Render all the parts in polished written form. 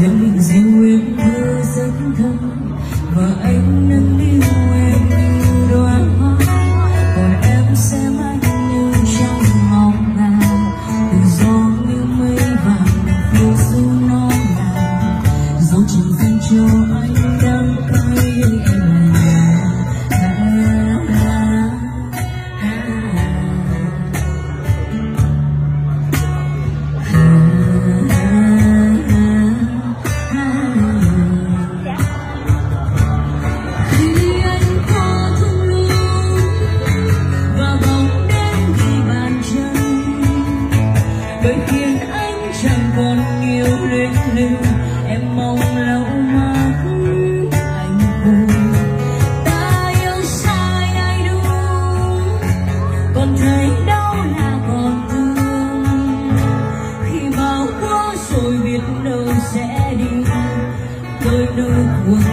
rằng em thơ rất thầm và anh nâng niu em như đóa hoa, còn em xem anh như trong mộng nào, tự do như mây vàng vô du non nào, dẫu chẳng dành cho anh đắng cay em là đời khiến anh chẳng còn yêu đến lưu. Em mong lâu mãi anh vui, ta yêu sai ai đúng, còn thấy đau là còn thương. Khi bao quá rồi biết đâu sẽ đi tới nơi cuối.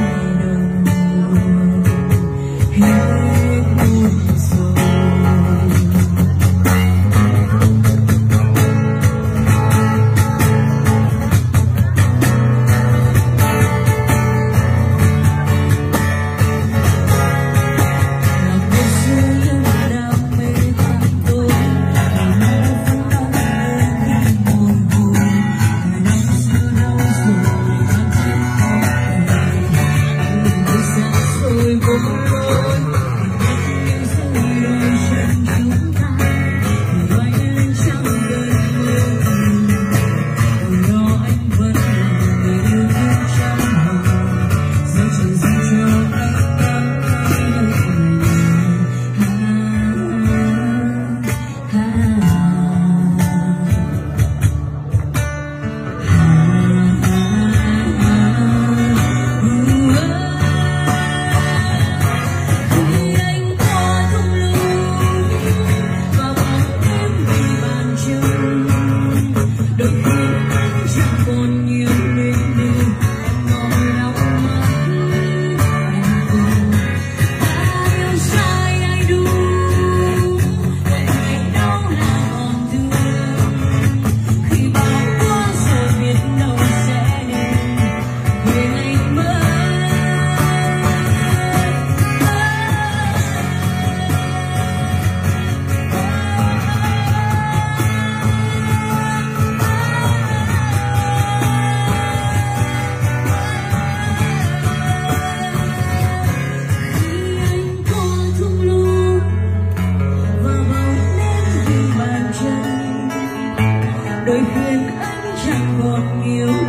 Đời khiến anh chẳng còn yêu.